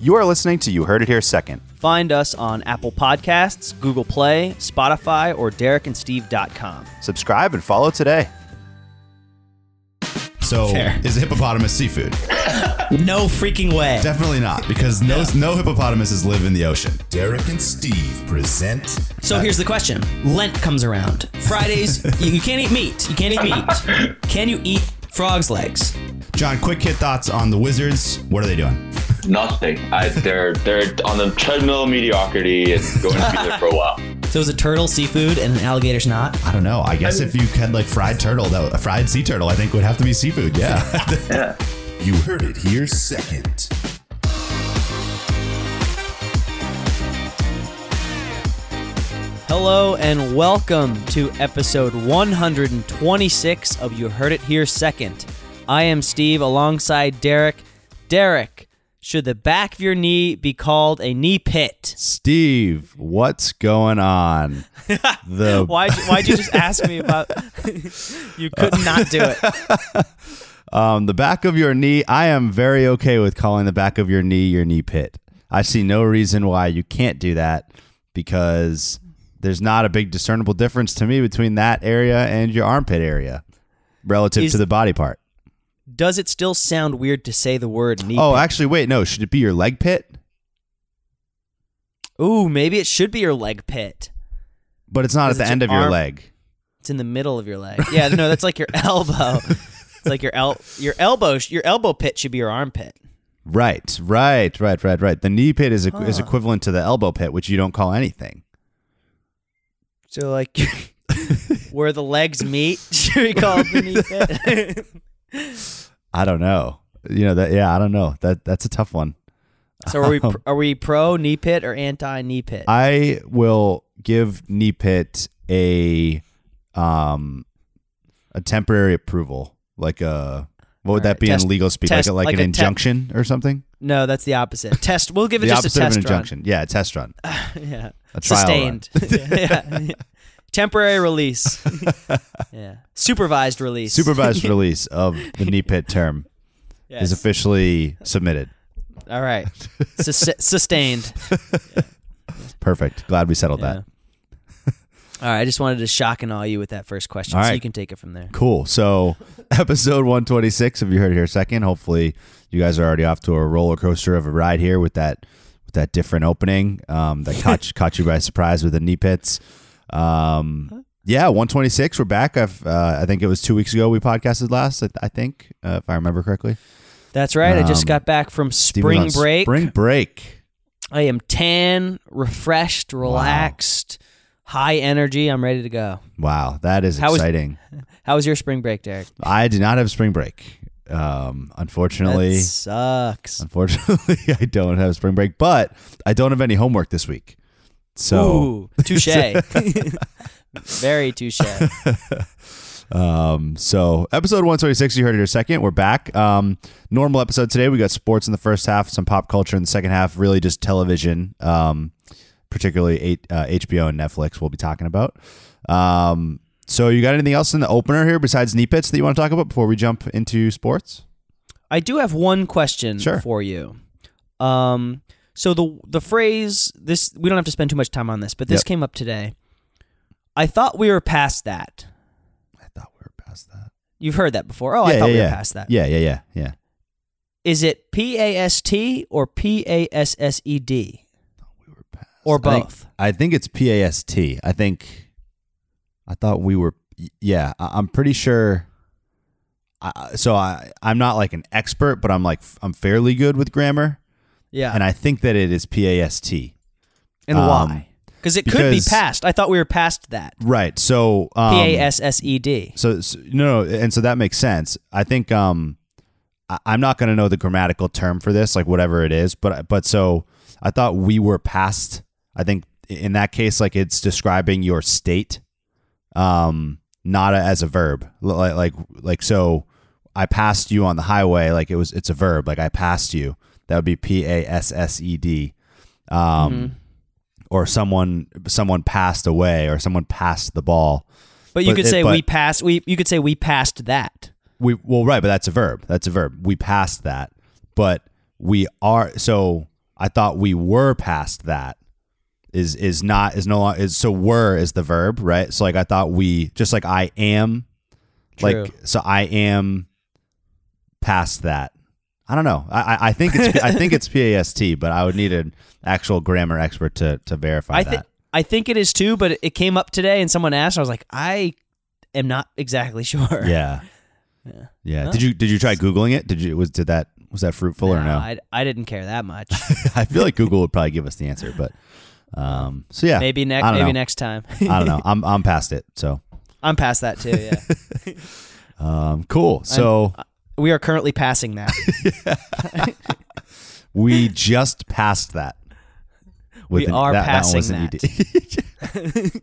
You are listening to You Heard It Here Second. Find us on Apple Podcasts, Google Play, Spotify, or DerekandSteve.com. Subscribe and follow today. So, Fair. Is a hippopotamus seafood? No freaking way. Definitely not, because no hippopotamuses live in the ocean. Derek and Steve present... So here's the question. Lent comes around. Fridays, you can't eat meat. Can you eat frog's legs? John, quick hit thoughts on the Wizards. What are they doing? Nothing. They're on the treadmill of mediocrity. It's going to be there for a while. So is a turtle seafood and an alligator's not? I don't know. I guess if you had like fried turtle, a fried sea turtle, I think would have to be seafood. Yeah. You heard it here second. Hello and welcome to episode 126 of You Heard It Here Second. I am Steve alongside Derek. Derek. Should the back of your knee be called a knee pit? Steve, what's going on? Why'd you just ask me about... You could not do it. The back of your knee, I am very okay with calling the back of your knee pit. I see no reason why you can't do that because there's not a big discernible difference to me between that area and your armpit area relative to the body part. Does it still sound weird to say the word knee pit? Oh, actually, wait, no. Should it be your leg pit? Ooh, maybe it should be your leg pit. But it's not at the end of your leg. It's in the middle of your leg. Yeah, no, that's like your elbow. It's like your elbow pit should be your armpit. Right. The knee pit is equivalent to the elbow pit, which you don't call anything. So, like, where the legs meet should be called the knee pit. I don't know. You know that? Yeah, I don't know. That's a tough one. So are we pro knee pit or anti knee pit? I will give knee pit a temporary approval, like a what would that be in legal speak? Like an injunction or something? No, that's the opposite. Test. We'll give it just a test of an injunction. Run. Yeah, a test run. Yeah. A trial sustained. Run. Yeah. Temporary release. Yeah. Supervised release. Supervised release of the knee pit term is officially submitted. All right. Sustained. Yeah. Perfect. Glad we settled that. All right. I just wanted to shock and awe you with that first question. All right. So you can take it from there. Cool. So episode 126, if you heard it here second, hopefully you guys are already off to a roller coaster of a ride here with that different opening that caught you by surprise with the knee pits. 126, we're back. I think it was 2 weeks ago we podcasted last, I think, if I remember correctly. That's right. I just got back from spring break. I am tan, refreshed, relaxed, high energy. I'm ready to go. Wow. That is exciting. How was your spring break, Derek? I did not have spring break. Unfortunately. That sucks. Unfortunately, I don't have spring break, but I don't have any homework this week. So touche. Very touche. So episode 126, you heard it here second. We're back. Normal episode today. We got sports in the first half, some pop culture in the second half, really just television, particularly HBO and Netflix we'll be talking about. So you got anything else in the opener here besides knee pits that you want to talk about before we jump into sports? I do have one question for you. So the phrase, this we don't have to spend too much time on this, but this came up today. I thought we were past that. You've heard that before. Oh, yeah, I thought we were past that. Yeah. Is it P-A-S-T or P-A-S-S-E-D? I thought we were past. Or both? I think it's P-A-S-T. I'm pretty sure. I'm not like an expert, but I'm fairly good with grammar. Yeah, and I think that it is P-A-S-T. And why? Because could be past. I thought we were past that. Right. So P-A-S-S-E-D. So no, and so that makes sense. I think I'm not going to know the grammatical term for this, like whatever it is. But so I thought we were past. I think in that case, like it's describing your state, not as a verb. Like so, I passed you on the highway. Like it's a verb. Like I passed you. That would be P-A-S-S-E-D, or someone passed away, or someone passed the ball. You could say we passed that. Right, but that's a verb. We passed that, but we are. So I thought we were past that. Is not is no is so were is the verb, right? So like I thought we just like I am. True. Like so I am past that. I don't know. I think it's I think it's PAST, but I would need an actual grammar expert to verify that. I think it is too, but it came up today and someone asked. I was like, I am not exactly sure. Yeah. No. Did you try Googling it? Was that fruitful or no? I didn't care that much. I feel like Google would probably give us the answer, but so yeah, maybe next time. I don't know. I'm past it, so I'm past that too. Yeah. Cool. So we are currently passing that. We just passed that. Passing that.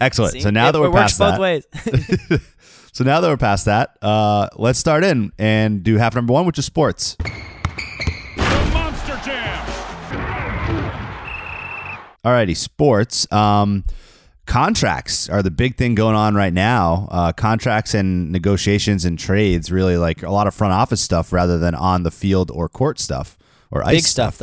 Excellent. See? So now that we're past that. It works both ways. So now that we're past that, let's start in and do half number one, which is sports. The Monster Jam. Alrighty, sports. Contracts are the big thing going on right now. Contracts and negotiations and trades, really like a lot of front office stuff rather than on the field or court stuff or ice stuff. Big stuff,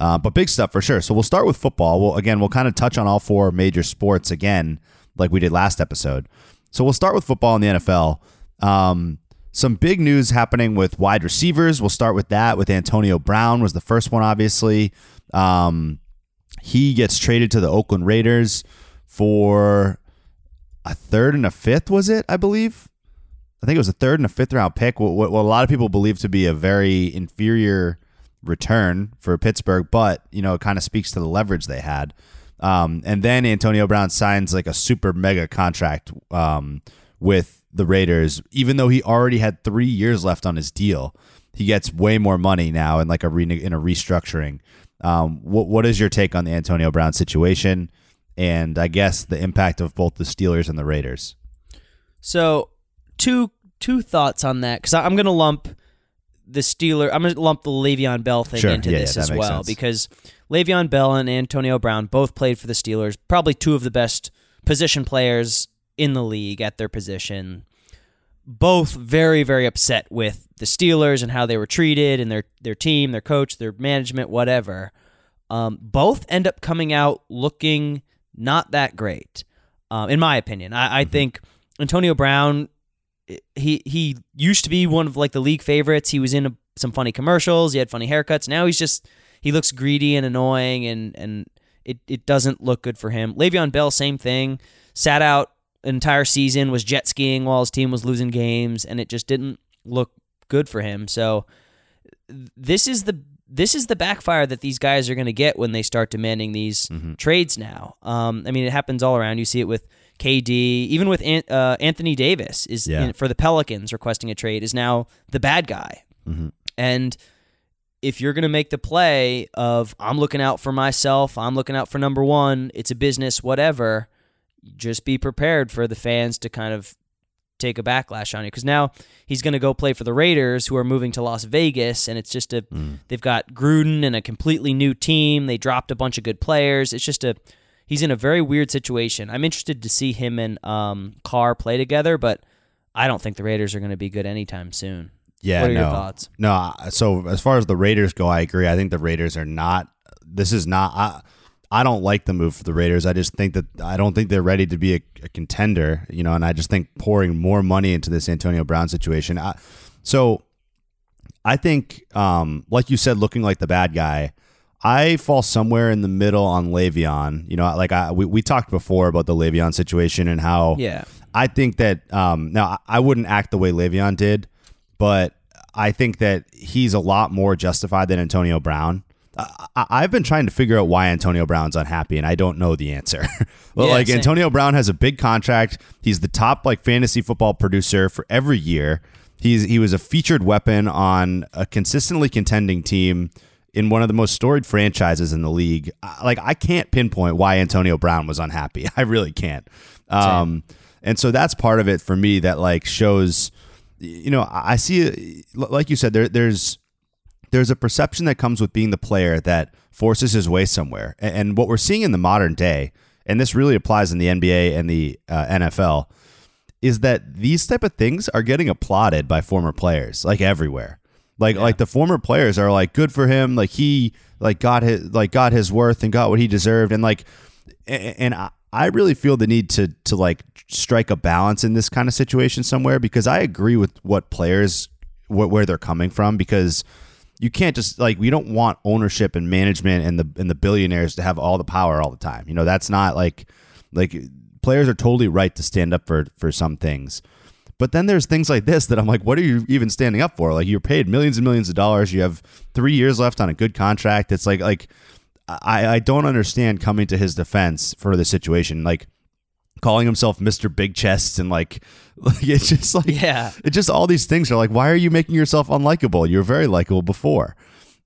though. But big stuff for sure. So we'll start with football. We'll kind of touch on all four major sports again, like we did last episode. So we'll start with football in the NFL. Some big news happening with wide receivers. We'll start with that. With Antonio Brown was the first one, obviously. He gets traded to the Oakland Raiders for a third and a fifth, was it? I believe. I think it was a third and a fifth round pick. What a lot of people believe to be a very inferior return for Pittsburgh, but you know, it kind of speaks to the leverage they had. And then Antonio Brown signs like a super mega contract with the Raiders, even though he already had 3 years left on his deal. He gets way more money now in like in a restructuring. What is your take on the Antonio Brown situation, and I guess the impact of both the Steelers and the Raiders? So two thoughts on that, because I'm going to lump the Le'Veon Bell thing into this as well, because Le'Veon Bell and Antonio Brown both played for the Steelers, probably two of the best position players in the league at their position. Both very, very upset with the Steelers and how they were treated and their team, their coach, their management, whatever. Both end up coming out looking not that great, in my opinion. I think Antonio Brown, he used to be one of like the league favorites. He was in some funny commercials. He had funny haircuts. Now he looks greedy and annoying, and it doesn't look good for him. Le'Veon Bell, same thing. Sat out an entire season, was jet skiing while his team was losing games, and it just didn't look good for him. So this is the backfire that these guys are going to get when they start demanding these trades now. I mean, it happens all around. You see it with KD, even with Anthony Davis for the Pelicans requesting a trade, is now the bad guy. Mm-hmm. And if you're going to make the play of I'm looking out for myself, I'm looking out for number one, it's a business, whatever, just be prepared for the fans to kind of take a backlash on you, because now he's going to go play for the Raiders, who are moving to Las Vegas, and it's just they've got Gruden and a completely new team. They dropped a bunch of good players. It's just he's in a very weird situation. I'm interested to see him and Carr play together, but I don't think the Raiders are going to be good anytime soon. Yeah, your thoughts? No, so as far as the Raiders go, I agree. I think the Raiders are not – this is not I don't like the move for the Raiders. I just think that – I don't think they're ready to be a contender, you know, and I just think pouring more money into this Antonio Brown situation. I think, like you said, looking like the bad guy – I fall somewhere in the middle on Le'Veon. You know, like we talked before about the Le'Veon situation and how I think that now I wouldn't act the way Le'Veon did, but I think that he's a lot more justified than Antonio Brown. I've been trying to figure out why Antonio Brown's unhappy, and I don't know the answer. But yeah, like same. Antonio Brown has a big contract. He's the top like fantasy football producer for every year. He was a featured weapon on a consistently contending team in one of the most storied franchises in the league. Like I can't pinpoint why Antonio Brown was unhappy. I really can't. And so that's part of it for me that like shows, you know, I see, like you said, there's a perception that comes with being the player that forces his way somewhere. And what we're seeing in the modern day, and this really applies in the NBA and the NFL, is that these type of things are getting applauded by former players like everywhere. Like the former players are like, good for him. Like he got his worth and got what he deserved. And like, and I really feel the need to like strike a balance in this kind of situation somewhere, because I agree with what players, where they're coming from, because you can't just like, we don't want ownership and management and the billionaires to have all the power all the time. You know, that's not like players are totally right to stand up for some things. But then there's things like this that I'm like, what are you even standing up for? Like, you're paid millions and millions of dollars. You have 3 years left on a good contract. It's like I don't understand coming to his defense for the situation, like calling himself Mr. Big Chest and like it's just like, yeah, it's just all these things are like, why are you making yourself unlikable? You were very likable before.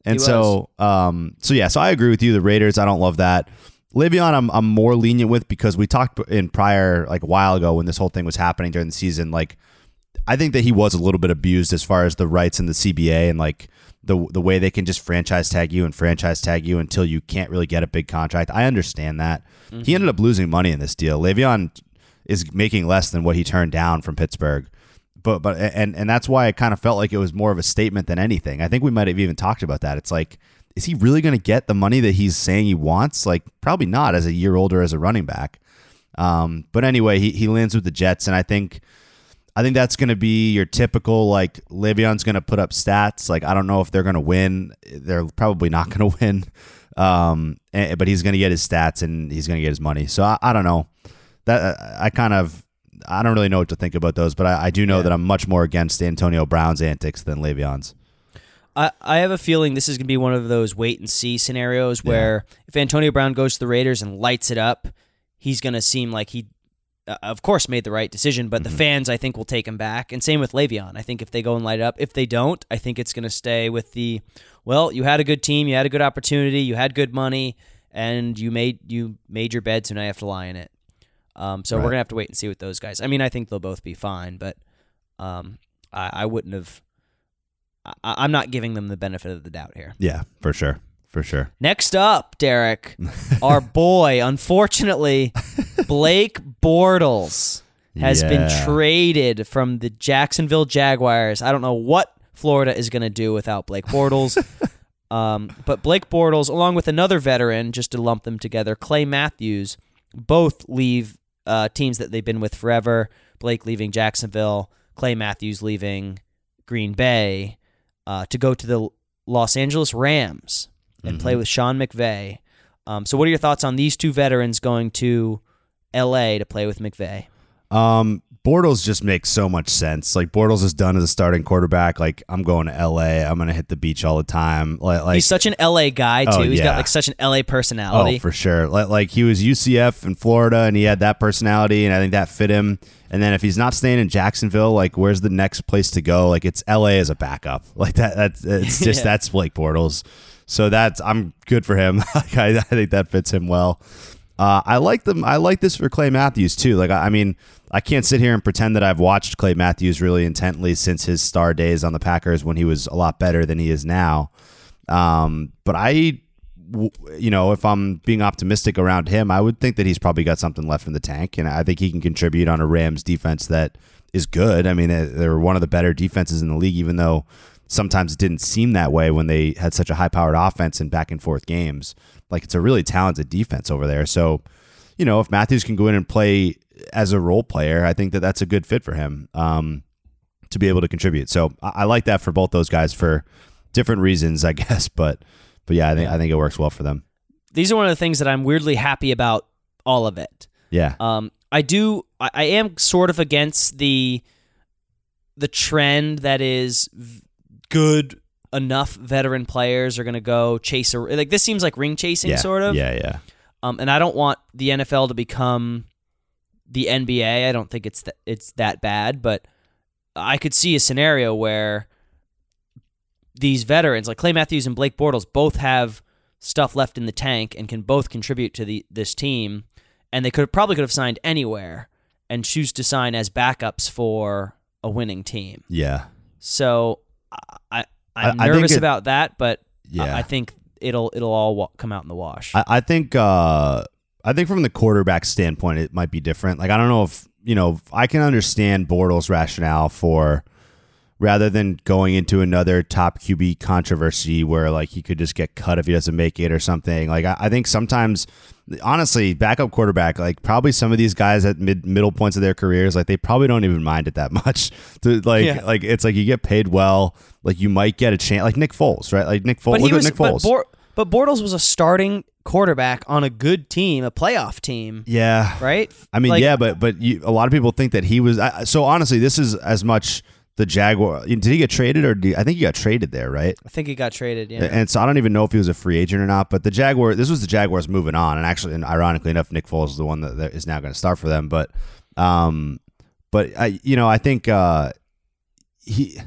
And so I agree with you. The Raiders, I don't love that. Le'Veon, I'm more lenient with, because we talked in prior, like a while ago when this whole thing was happening during the season, like I think that he was a little bit abused as far as the rights in the CBA and like the way they can just franchise tag you until you can't really get a big contract. I understand that. Mm-hmm. He ended up losing money in this deal. Le'Veon is making less than what he turned down from Pittsburgh. But and that's why I kind of felt like it was more of a statement than anything. I think we might have even talked about that. It's like, is he really going to get the money that he's saying he wants? Like, probably not as a year older as a running back. But anyway, he lands with the Jets, and I think that's going to be your typical, like, Le'Veon's going to put up stats. Like, I don't know if they're going to win. They're probably not going to win. But he's going to get his stats, and he's going to get his money. So I don't know. That I don't really know what to think about those, but I do know that I'm much more against Antonio Brown's antics than Le'Veon's. I have a feeling this is going to be one of those wait-and-see scenarios where if Antonio Brown goes to the Raiders and lights it up, he's going to seem like he, of course, made the right decision, but the fans, I think, will take him back. And same with Le'Veon. I think if they go and light it up, if they don't, I think it's going to stay with the, well, you had a good team, you had a good opportunity, you had good money, and you made your bed, so now you have to lie in it. So we're going to have to wait and see with those guys. I mean, I think they'll both be fine, but I wouldn't have... I'm not giving them the benefit of the doubt here. Yeah, for sure. For sure. Next up, Derek, our boy, unfortunately, Blake Bortles has been traded from the Jacksonville Jaguars. I don't know what Florida is going to do without Blake Bortles. But Blake Bortles, along with another veteran, just to lump them together, Clay Matthews, both leave teams that they've been with forever. Blake leaving Jacksonville, Clay Matthews leaving Green Bay. To go to the Los Angeles Rams and play with Sean McVay. So what are your thoughts on these two veterans going to L.A. to play with McVay? Bortles just makes so much sense. Like, Bortles is done as a starting quarterback. Like, I'm going to L.A. I'm going to hit the beach all the time. Like, he's such an L.A. guy, too. Oh, he's got, like, such an L.A. personality. Oh, for sure. Like, he was UCF in Florida, and he had that personality, and I think that fit him. And then if he's not staying in Jacksonville, like, where's the next place to go? Like, it's L.A. as a backup. Like, it's just that's Blake Bortles. So I'm good for him. Like, I think that fits him well. I like them. I like this for Clay Matthews, too. Like, I mean, I can't sit here and pretend that I've watched Clay Matthews really intently since his star days on the Packers when he was a lot better than he is now. But if I'm being optimistic around him, I would think that he's probably got something left in the tank. And I think he can contribute on a Rams defense that is good. I mean, they were one of the better defenses in the league, even though sometimes it didn't seem that way when they had such a high-powered offense in back-and-forth games. Like, it's a really talented defense over there. So, you know, if Matthews can go in and play as a role player, I think that that's a good fit for him to be able to contribute. So I like that for both those guys for different reasons, I guess. But yeah, I think it works well for them. These are one of the things that I'm weirdly happy about all of it. Yeah. I am sort of against the trend that is good enough veteran players are going to go chase like, this seems like ring chasing, sort of. Yeah. And I don't want the NFL to become the NBA. I don't think it's that bad, but I could see a scenario where these veterans, like Clay Matthews and Blake Bortles, both have stuff left in the tank and can both contribute to this team, and they could have signed anywhere and choose to sign as backups for a winning team. Yeah. So I'm nervous about that, but I think it'll all come out in the wash. I think from the quarterback standpoint, it might be different. Like, I don't know if I can understand Bortles' rationale for rather than going into another top QB controversy where like he could just get cut if he doesn't make it or something. Like I think sometimes, honestly, backup quarterback, like probably some of these guys at middle points of their careers, like they probably don't even mind it that much. Like it's like you get paid well, like you might get a chance, like Nick Foles, right? Like Nick Foles, but look at Nick Foles. But Bortles was a starting quarterback on a good team, a playoff team. Yeah, right. I mean, like, yeah, but a lot of people think that he was. So honestly, this is as much. The Jaguar, did he get traded I think he got traded there, right? I think he got traded, yeah. And so I don't even know if he was a free agent or not, but this was the Jaguars moving on, and actually, and ironically enough, Nick Foles is the one that is now going to start for them, but I think he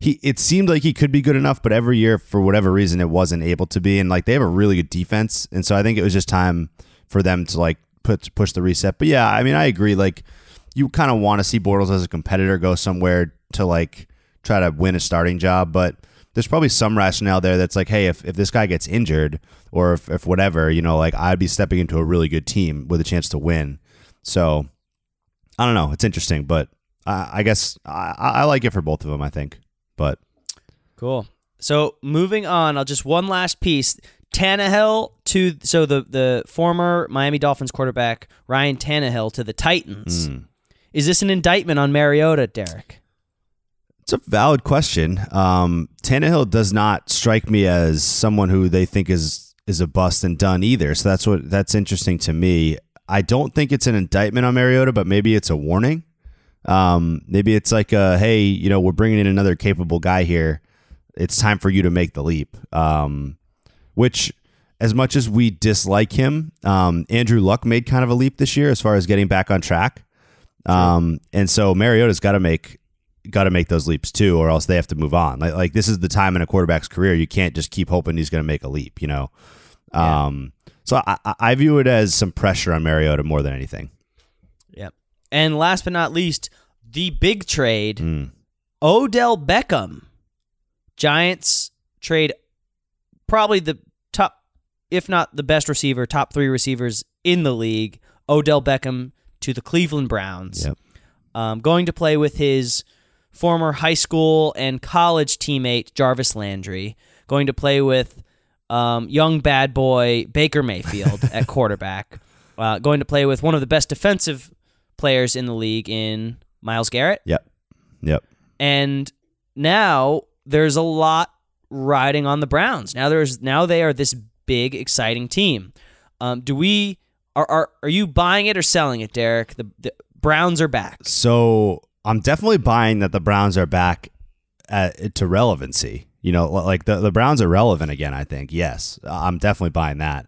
it seemed like he could be good enough, but every year, for whatever reason, it wasn't able to be, and like they have a really good defense, and so I think it was just time for them to like push the reset, but yeah, I mean, I agree, like you kind of want to see Bortles as a competitor go somewhere to like try to win a starting job, but there's probably some rationale there that's like, hey, if this guy gets injured or if whatever, you know, like I'd be stepping into a really good team with a chance to win. So I don't know. It's interesting, but I guess I like it for both of them, I think, but cool. So moving on, I'll just one last piece. Tannehill the former Miami Dolphins quarterback, Ryan Tannehill to the Titans. Is this an indictment on Mariota, Derek? It's a valid question. Tannehill does not strike me as someone who they think is a bust and done either. So that's interesting to me. I don't think it's an indictment on Mariota, but maybe it's a warning. Maybe it's like, hey, you know, we're bringing in another capable guy here. It's time for you to make the leap. Which, as much as we dislike him, Andrew Luck made kind of a leap this year as far as getting back on track. And so Mariota's got to make those leaps too, or else they have to move on. Like this is the time in a quarterback's career. You can't just keep hoping he's going to make a leap, you know? Yeah. So I view it as some pressure on Mariota more than anything. Yep. And last but not least, the big trade, Odell Beckham. Giants trade probably the top, if not the best receiver, top three receivers in the league, Odell Beckham to the Cleveland Browns. Yep. Going to play with his former high school and college teammate Jarvis Landry, going to play with young bad boy Baker Mayfield at quarterback, going to play with one of the best defensive players in the league in Myles Garrett. Yep. And now there's a lot riding on the Browns. Now they are this big, exciting team. Are you buying it or selling it, Derek? The Browns are back. So I'm definitely buying that the Browns are back to relevancy. You know, like the Browns are relevant again, I think. Yes, I'm definitely buying that.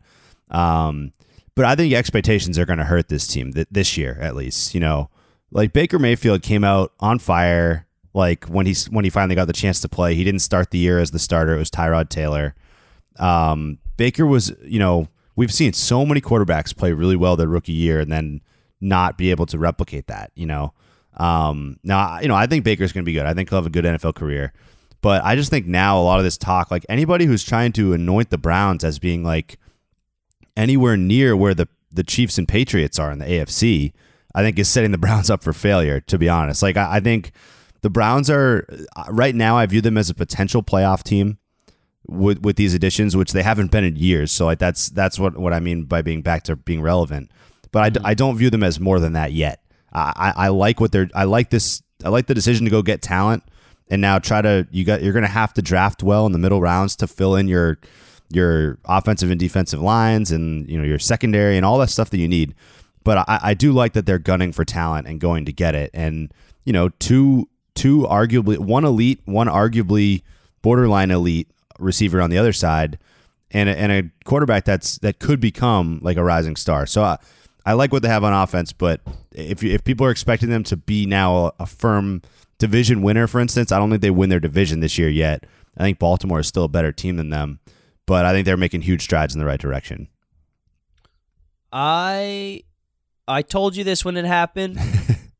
But I think expectations are going to hurt this team this year, at least. You know, like Baker Mayfield came out on fire. Like when he finally got the chance to play, he didn't start the year as the starter. It was Tyrod Taylor. Baker was, you know, we've seen so many quarterbacks play really well their rookie year and then not be able to replicate that, you know. Now, you know, I think Baker's going to be good. I think he'll have a good NFL career. But I just think now a lot of this talk, like anybody who's trying to anoint the Browns as being like anywhere near where the Chiefs and Patriots are in the AFC, I think is setting the Browns up for failure, to be honest. Like I think the Browns are, right now I view them as a potential playoff team with these additions, which they haven't been in years. So like that's what I mean by being back to being relevant. But I don't view them as more than that yet. I like what they're. I like this. I like the decision to go get talent, and now you're going to have to draft well in the middle rounds to fill in your offensive and defensive lines, and you know your secondary and all that stuff that you need. But I do like that they're gunning for talent and going to get it. And you know, two arguably one elite, one arguably borderline elite receiver on the other side, and a quarterback that could become like a rising star. So. I like what they have on offense, but if people are expecting them to be now a firm division winner, for instance, I don't think they win their division this year yet. I think Baltimore is still a better team than them, but I think they're making huge strides in the right direction. I told you this when it happened,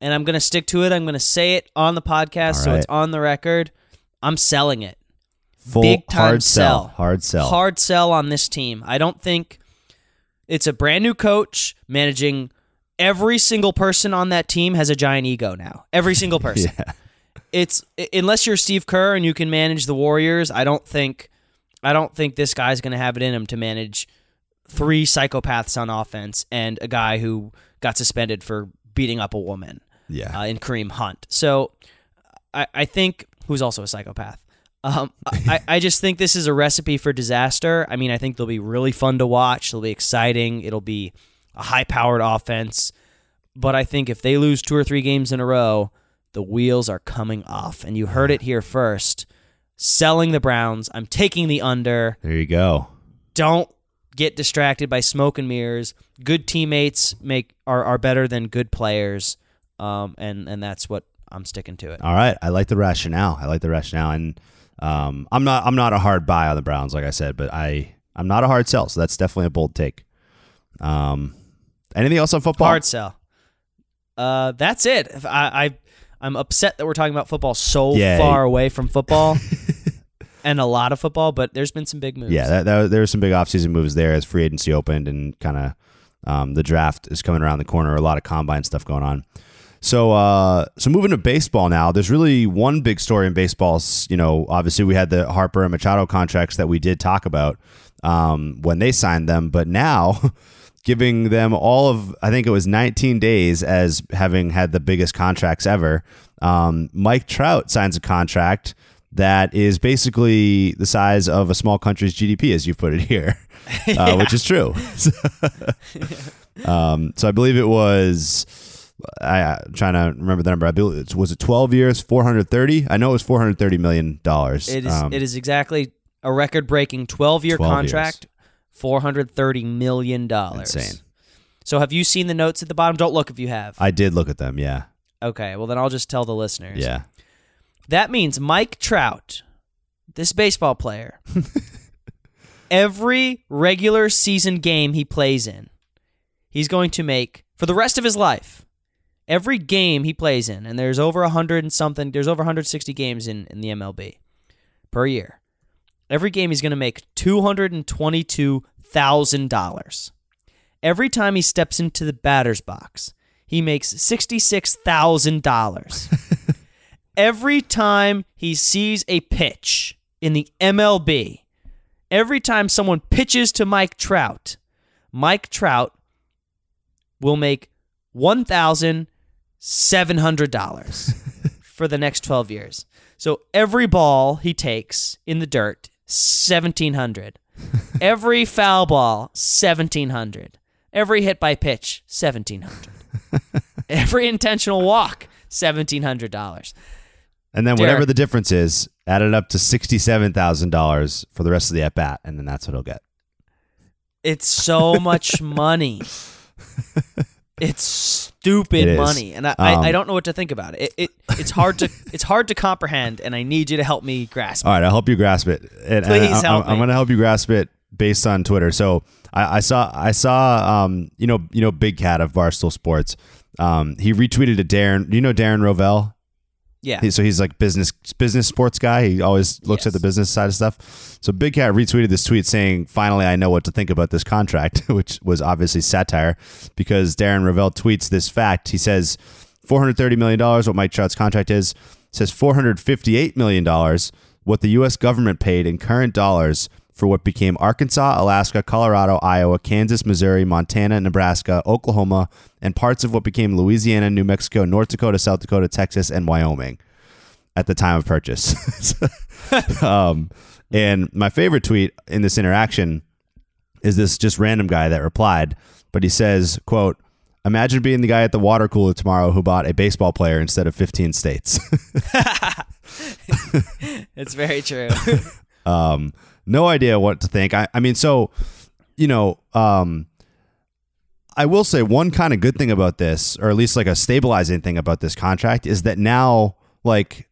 and I'm going to stick to it. I'm going to say it on the podcast, right. So it's on the record. I'm selling it. Full big time hard sell. Hard sell. Hard sell on this team. I don't think... It's a brand new coach managing every single person on that team has a giant ego now. Every single person. Yeah. it's unless you're Steve Kerr and you can manage the Warriors, I don't think this guy's going to have it in him to manage three psychopaths on offense and a guy who got suspended for beating up a woman. Yeah, in Kareem Hunt. So I think who's also a psychopath. I just think this is a recipe for disaster. I mean, I think they'll be really fun to watch. They'll be exciting. It'll be a high-powered offense. But I think if they lose 2 or 3 games in a row, the wheels are coming off. And you heard it here first. Selling the Browns. I'm taking the under. There you go. Don't get distracted by smoke and mirrors. Good teammates are better than good players. And that's what I'm sticking to it. All right. I like the rationale. And I'm not a hard buy on the Browns, like I said, but I'm not a hard sell, so that's definitely a bold take. Anything else on football? Hard sell. That's it. I'm upset that we're talking about football so far away from football and a lot of football, but there's been some big moves. Yeah, there were some big offseason moves there as free agency opened and kind of the draft is coming around the corner. A lot of combine stuff going on. So, so moving to baseball now, there's really one big story in baseball. You know, obviously we had the Harper and Machado contracts that we did talk about when they signed them, but now giving them all of, I think it was 19 days as having had the biggest contracts ever. Mike Trout signs a contract that is basically the size of a small country's GDP, as you put it here, which is true. So I believe it was... I'm trying to remember the number. I believe it was 12 years, 430. I know it was $430 million. It is exactly a record-breaking 12-year contract, years. $430 million. Insane. So, have you seen the notes at the bottom? Don't look if you have. I did look at them. Yeah. Okay. Well, then I'll just tell the listeners. Yeah. That means Mike Trout, this baseball player, every regular season game he plays in, he's going to make for the rest of his life. Every game he plays in, and there's over 100 and something, there's over 160 games in the MLB per year. Every game he's going to make $222,000. Every time he steps into the batter's box, he makes $66,000. Every time he sees a pitch in the MLB, every time someone pitches to Mike Trout will make $1,700 for the next 12 years. So every ball he takes in the dirt, $1,700. Every foul ball, $1,700. Every hit by pitch, $1,700. Every intentional walk, $1,700. And then whatever the difference is, add it up to $67,000 for the rest of the at-bat, and then that's what he'll get. It's so much money. It's stupid money, and I don't know what to think about it. It's hard to comprehend, and I need you to help me grasp it. All right, I'll help you grasp it. Please help me. I'm going to help you grasp it based on Twitter. So I saw you know Big Cat of Barstool Sports. He retweeted a Darren. Do you know Darren Rovell? Yeah. So he's like business sports guy. He always looks at the business side of stuff. So Big Cat retweeted this tweet saying, "Finally, I know what to think about this contract," which was obviously satire because Darren Rovell tweets this fact. He says $430 million, what Mike Trout's contract is. It says $458 million, what the U.S. government paid in current dollars for what became Arkansas, Alaska, Colorado, Iowa, Kansas, Missouri, Montana, Nebraska, Oklahoma, and parts of what became Louisiana, New Mexico, North Dakota, South Dakota, Texas, and Wyoming at the time of purchase. And my favorite tweet in this interaction is this just random guy that replied, but he says, quote, "Imagine being the guy at the water cooler tomorrow who bought a baseball player instead of 15 states. It's very true. No idea what to think. I mean, I will say one kind of good thing about this, or at least like a stabilizing thing about this contract, is that now, like,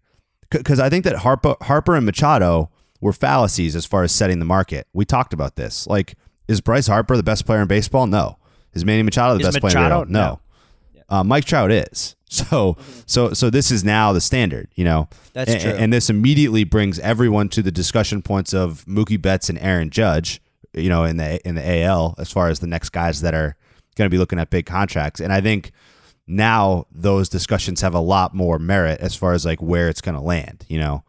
because I think that Harper and Machado were fallacies as far as setting the market. We talked about this. Like, is Bryce Harper the best player in baseball? No. Is Manny Machado the best player in baseball? No. Mike Trout is. So this is now the standard, you know. That's true. And this immediately brings everyone to the discussion points of Mookie Betts and Aaron Judge, you know, in the AL as far as the next guys that are going to be looking at big contracts. And I think now those discussions have a lot more merit as far as like where it's going to land, you know?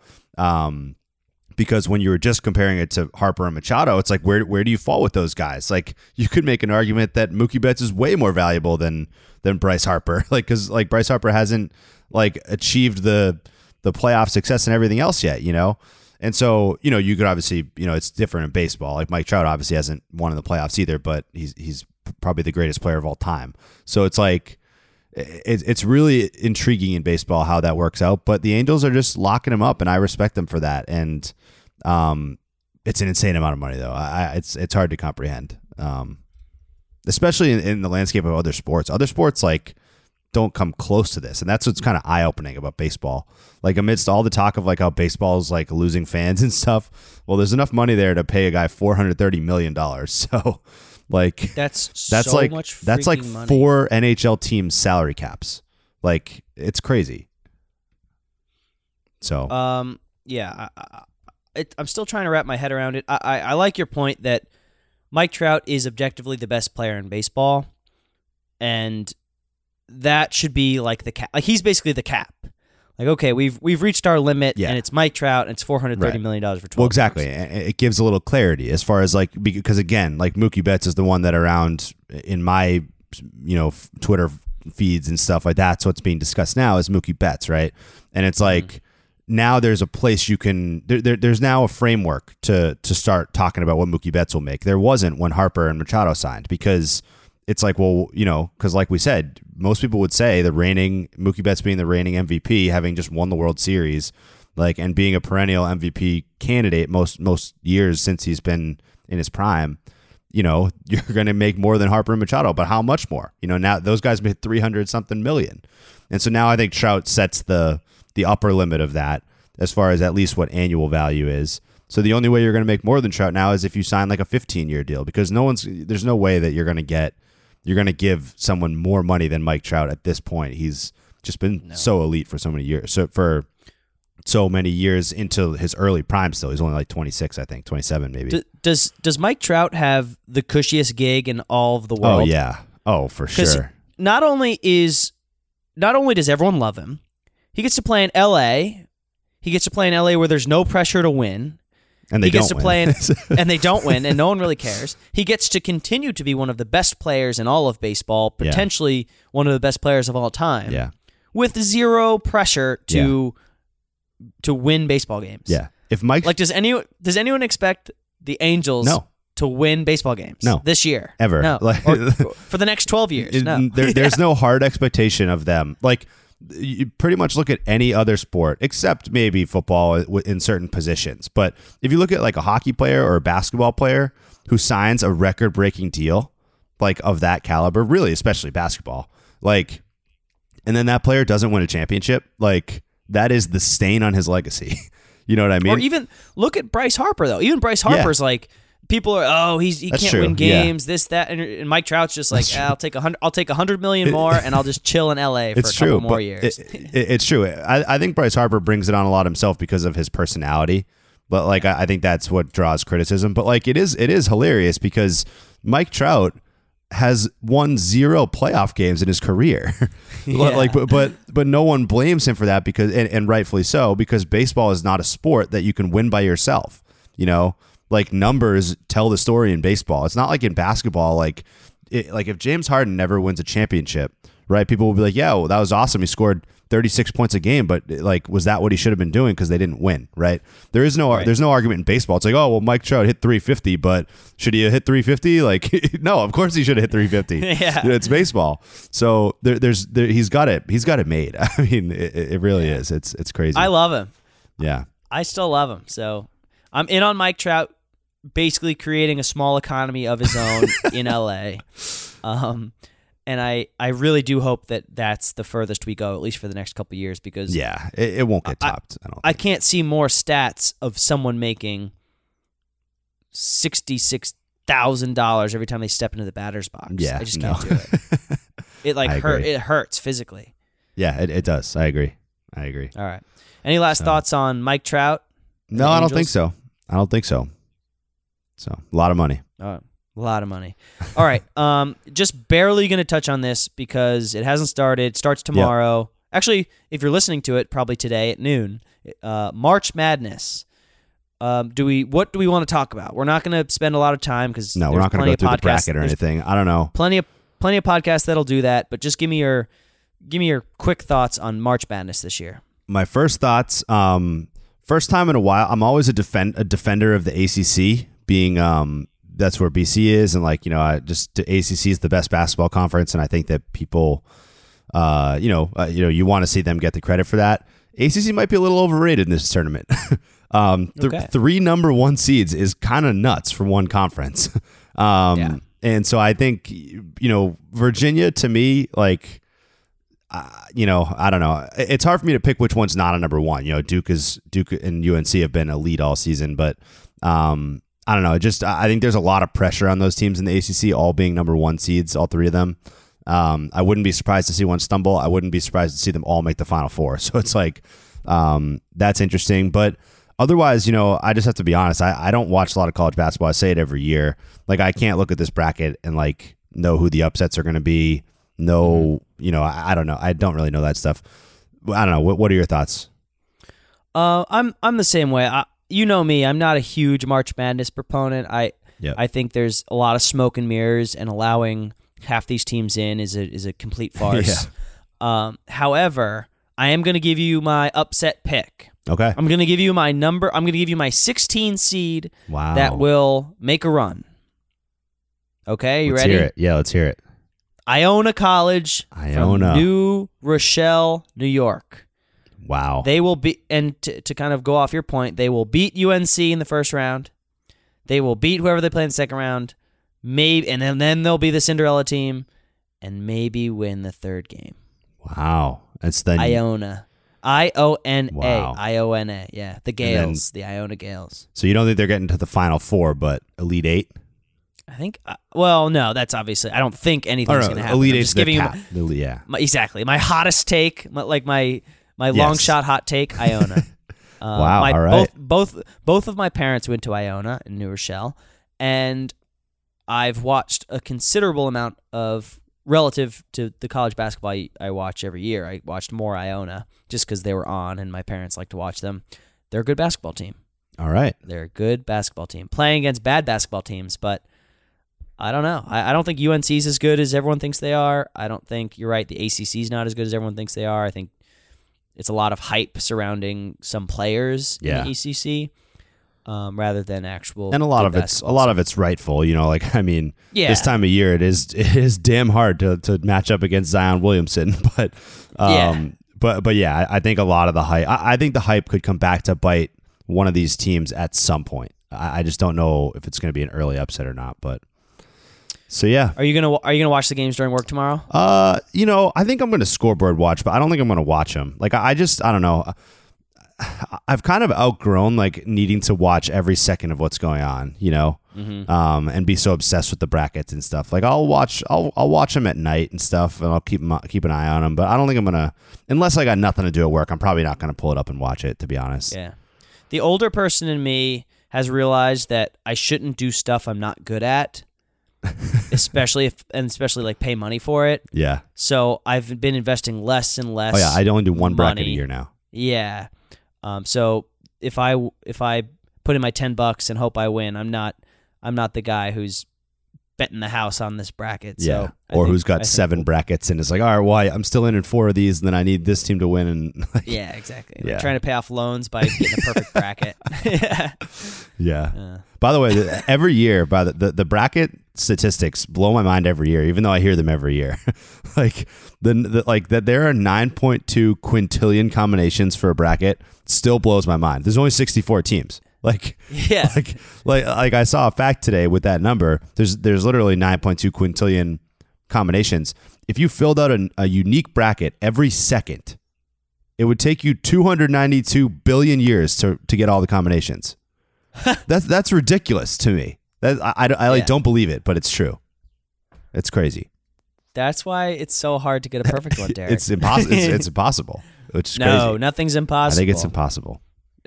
Because when you were just comparing it to Harper and Machado, it's like, where do you fall with those guys? Like, you could make an argument that Mookie Betts is way more valuable than Bryce Harper. Like, cause like Bryce Harper hasn't like achieved the playoff success and everything else yet, you know? And so, you know, you could obviously, you know, it's different in baseball. Like Mike Trout obviously hasn't won in the playoffs either, but he's probably the greatest player of all time. So it's like, it's really intriguing in baseball how that works out, but the Angels are just locking him up and I respect them for that. And, it's an insane amount of money though. It's hard to comprehend. Especially in the landscape of other sports, like, don't come close to this. And that's what's kind of eye-opening about baseball. Like, amidst all the talk of like how baseball's like losing fans and stuff, well, there's enough money there to pay a guy $430 million. So like that's so like much that's like money. 4 NHL teams salary caps. Like, it's crazy. So yeah, I'm still trying to wrap my head around it. I like your point that Mike Trout is objectively the best player in baseball, and that should be like the cap. Like, he's basically the cap. Like, okay, we've reached our limit, yeah. And it's Mike Trout, and it's $430 right. million for 12 Well, exactly. Years. It gives a little clarity as far as like, because again, like Mookie Betts is the one that around in my, you know, Twitter feeds and stuff like that's what's being discussed now is Mookie Betts, right? And it's like now there's a place you can, there's now a framework to start talking about what Mookie Betts will make. There wasn't when Harper and Machado signed, because it's like, well, you know, because like we said, most people would say the reigning Mookie Betts being the reigning MVP, having just won the World Series, like, and being a perennial MVP candidate most years since he's been in his prime, you know, you're going to make more than Harper and Machado, but how much more? You know, now those guys made 300 something million. And so now I think Trout sets the upper limit of that as far as at least what annual value is. So the only way you're going to make more than Trout now is if you sign like a 15-year deal, because there's no way that you're going to give someone more money than Mike Trout at this point. He's just been so elite for so many years. So for so many years into his early prime still. He's only like 26, I think, 27 maybe. Does Mike Trout have the cushiest gig in all of the world? Oh yeah. Oh, for sure. Not only does everyone love him, he gets to play in LA. He gets to play in LA where there's no pressure to win. And he gets to play and they don't win, and no one really cares. He gets to continue to be one of the best players in all of baseball, potentially one of the best players of all time, with zero pressure to win baseball games. Yeah. If Mike, like, does anyone expect the Angels to win baseball games? No. This year, ever? No. Like, or for the next 12 years? No. There's no hard expectation of them. Like, you pretty much look at any other sport except maybe football in certain positions. But if you look at like a hockey player or a basketball player who signs a record breaking deal, like of that caliber, really, especially basketball, like, and then that player doesn't win a championship, like, that is the stain on his legacy. You know what I mean? Or even look at Bryce Harper though. Even Bryce Harper's like, people are, he that's can't true. Win games, this, that, and Mike Trout's just like, I'll take 100 million more, and I'll just chill in LA for a couple more years. It's true. I think Bryce Harper brings it on a lot himself because of his personality, but like I think that's what draws criticism. But like it is hilarious because Mike Trout has won 0 playoff games in his career, like but no one blames him for that because and rightfully so, because baseball is not a sport that you can win by yourself, you know. Like, numbers tell the story in baseball. It's not like in basketball. Like, if James Harden never wins a championship, right? People will be like, "Yeah, well, that was awesome. He scored 36 points a game, but like, was that what he should have been doing? Because they didn't win, right? There's no argument in baseball. It's like, oh, well, Mike Trout hit 350, but should he have hit 350? Like, no, of course he should have hit 350. It's baseball. So he's got it made. I mean, it really is. It's crazy. I love him. Yeah, I still love him. So I'm in on Mike Trout basically creating a small economy of his own in LA. And I really do hope that that's the furthest we go, at least for the next couple of years, because it won't get topped. I can't see more stats of someone making $66,000 every time they step into the batter's box. Yeah, I just can't do it. It like it hurts physically. Yeah, it does. I agree. All right. Any last thoughts on Mike Trout? No, I don't think so. So a lot of money. All right. A lot of money. All right. Just barely going to touch on this because it hasn't started. It starts tomorrow. Yeah. Actually, if you're listening to it, probably today at noon. March Madness. What do we want to talk about? We're not going to spend a lot of time because no, we're not going to go through the bracket or anything. I don't know. Plenty of podcasts that'll do that. But just give me your quick thoughts on March Madness this year. My first thoughts. First time in a while. I'm always a defender of the ACC being. That's where BC is, and like, you know, I just the ACC is the best basketball conference, and I think that people, you want to see them get the credit for that. ACC might be a little overrated in this tournament. Three number one seeds is kind of nuts for one conference. And so I think, you know, Virginia to me, like, I don't know. It's hard for me to pick which one's not a number one. You know, Duke and UNC have been elite all season, but I don't know. I think there's a lot of pressure on those teams in the ACC, all being number one seeds, all three of them. I wouldn't be surprised to see one stumble. I wouldn't be surprised to see them all make the Final Four. So it's like, that's interesting. But otherwise, you know, I just have to be honest. I don't watch a lot of college basketball. I say it every year. Like, I can't look at this bracket and like know who the upsets are going to be. No, you know, I don't know. I don't really know that stuff. I don't know. What are your thoughts? I'm the same way. You know me, I'm not a huge March Madness proponent. I think there's a lot of smoke and mirrors, and allowing half these teams in is a complete farce. Yeah. However, I am going to give you my upset pick. Okay. I'm going to give you my number. I'm going to give you my 16 seed that will make a run. Okay, you ready? Hear it. Yeah, let's hear it. Iona College from New Rochelle, New York. Wow. They will be, and to kind of go off your point, they will beat UNC in the first round. They will beat whoever they play in the second round. Maybe, and then they'll be the Cinderella team and maybe win the third game. Wow. That's the Iona. I-O-N-A. Wow. I-O-N-A. Yeah. The Gales. The Iona Gales. So you don't think they're getting to the Final Four, but Elite Eight? I think, well, no, that's obviously, I don't think anything's going to happen. Elite Eight's the cap. Yeah. Exactly. My hottest take, long shot hot take, Iona. Wow, all right. Both of my parents went to Iona in New Rochelle, and I've watched a considerable amount of, relative to the college basketball I watch every year, I watched more Iona just because they were on and my parents like to watch them. They're a good basketball team. All right. They're a good basketball team. Playing against bad basketball teams, but I don't know. I don't think UNC's as good as everyone thinks they are. I don't think, you're right, the ACC's not as good as everyone thinks they are. I think it's a lot of hype surrounding some players in the ACC, rather than actual. And a lot of it's rightful, you know. Like, I mean, this time of year it is damn hard to match up against Zion Williamson, but I think a lot of the hype. I think the hype could come back to bite one of these teams at some point. I just don't know if it's going to be an early upset or not, but. So yeah, are you gonna watch the games during work tomorrow? You know, I think I'm gonna scoreboard watch, but I don't think I'm gonna watch them. Like, I don't know. I've kind of outgrown like needing to watch every second of what's going on, you know, and be so obsessed with the brackets and stuff. Like, I'll watch them at night and stuff, and I'll keep an eye on them. But I don't think I'm gonna, unless I got nothing to do at work, I'm probably not gonna pull it up and watch it, to be honest. Yeah, the older person in me has realized that I shouldn't do stuff I'm not good at. especially like pay money for it. Yeah. So I've been investing less and less. Oh yeah, I only do one bracket a year now. Yeah. So if I put in my $10 and hope I win, I'm not the guy who's betting the house on this bracket. So yeah. Or who's got seven brackets and is like, all right, well, I'm still in four of these, and then I need this team to win. And like, yeah, exactly. Yeah. Like trying to pay off loans by getting a perfect bracket. Yeah. By the way, every year, by the bracket statistics blow my mind every year, even though I hear them every year. Like that there are 9.2 quintillion combinations for a bracket still blows my mind. There's only 64 teams. Like, yeah. Like I saw a fact today with that number. There's literally 9.2 quintillion combinations. If you filled out a unique bracket every second, it would take you 292 billion years to get all the combinations. That's ridiculous to me. I don't believe it, but it's true. It's crazy. That's why it's so hard to get a perfect one, Derek. It's impossible. It's impossible. Which is crazy. Nothing's impossible. I think it's impossible.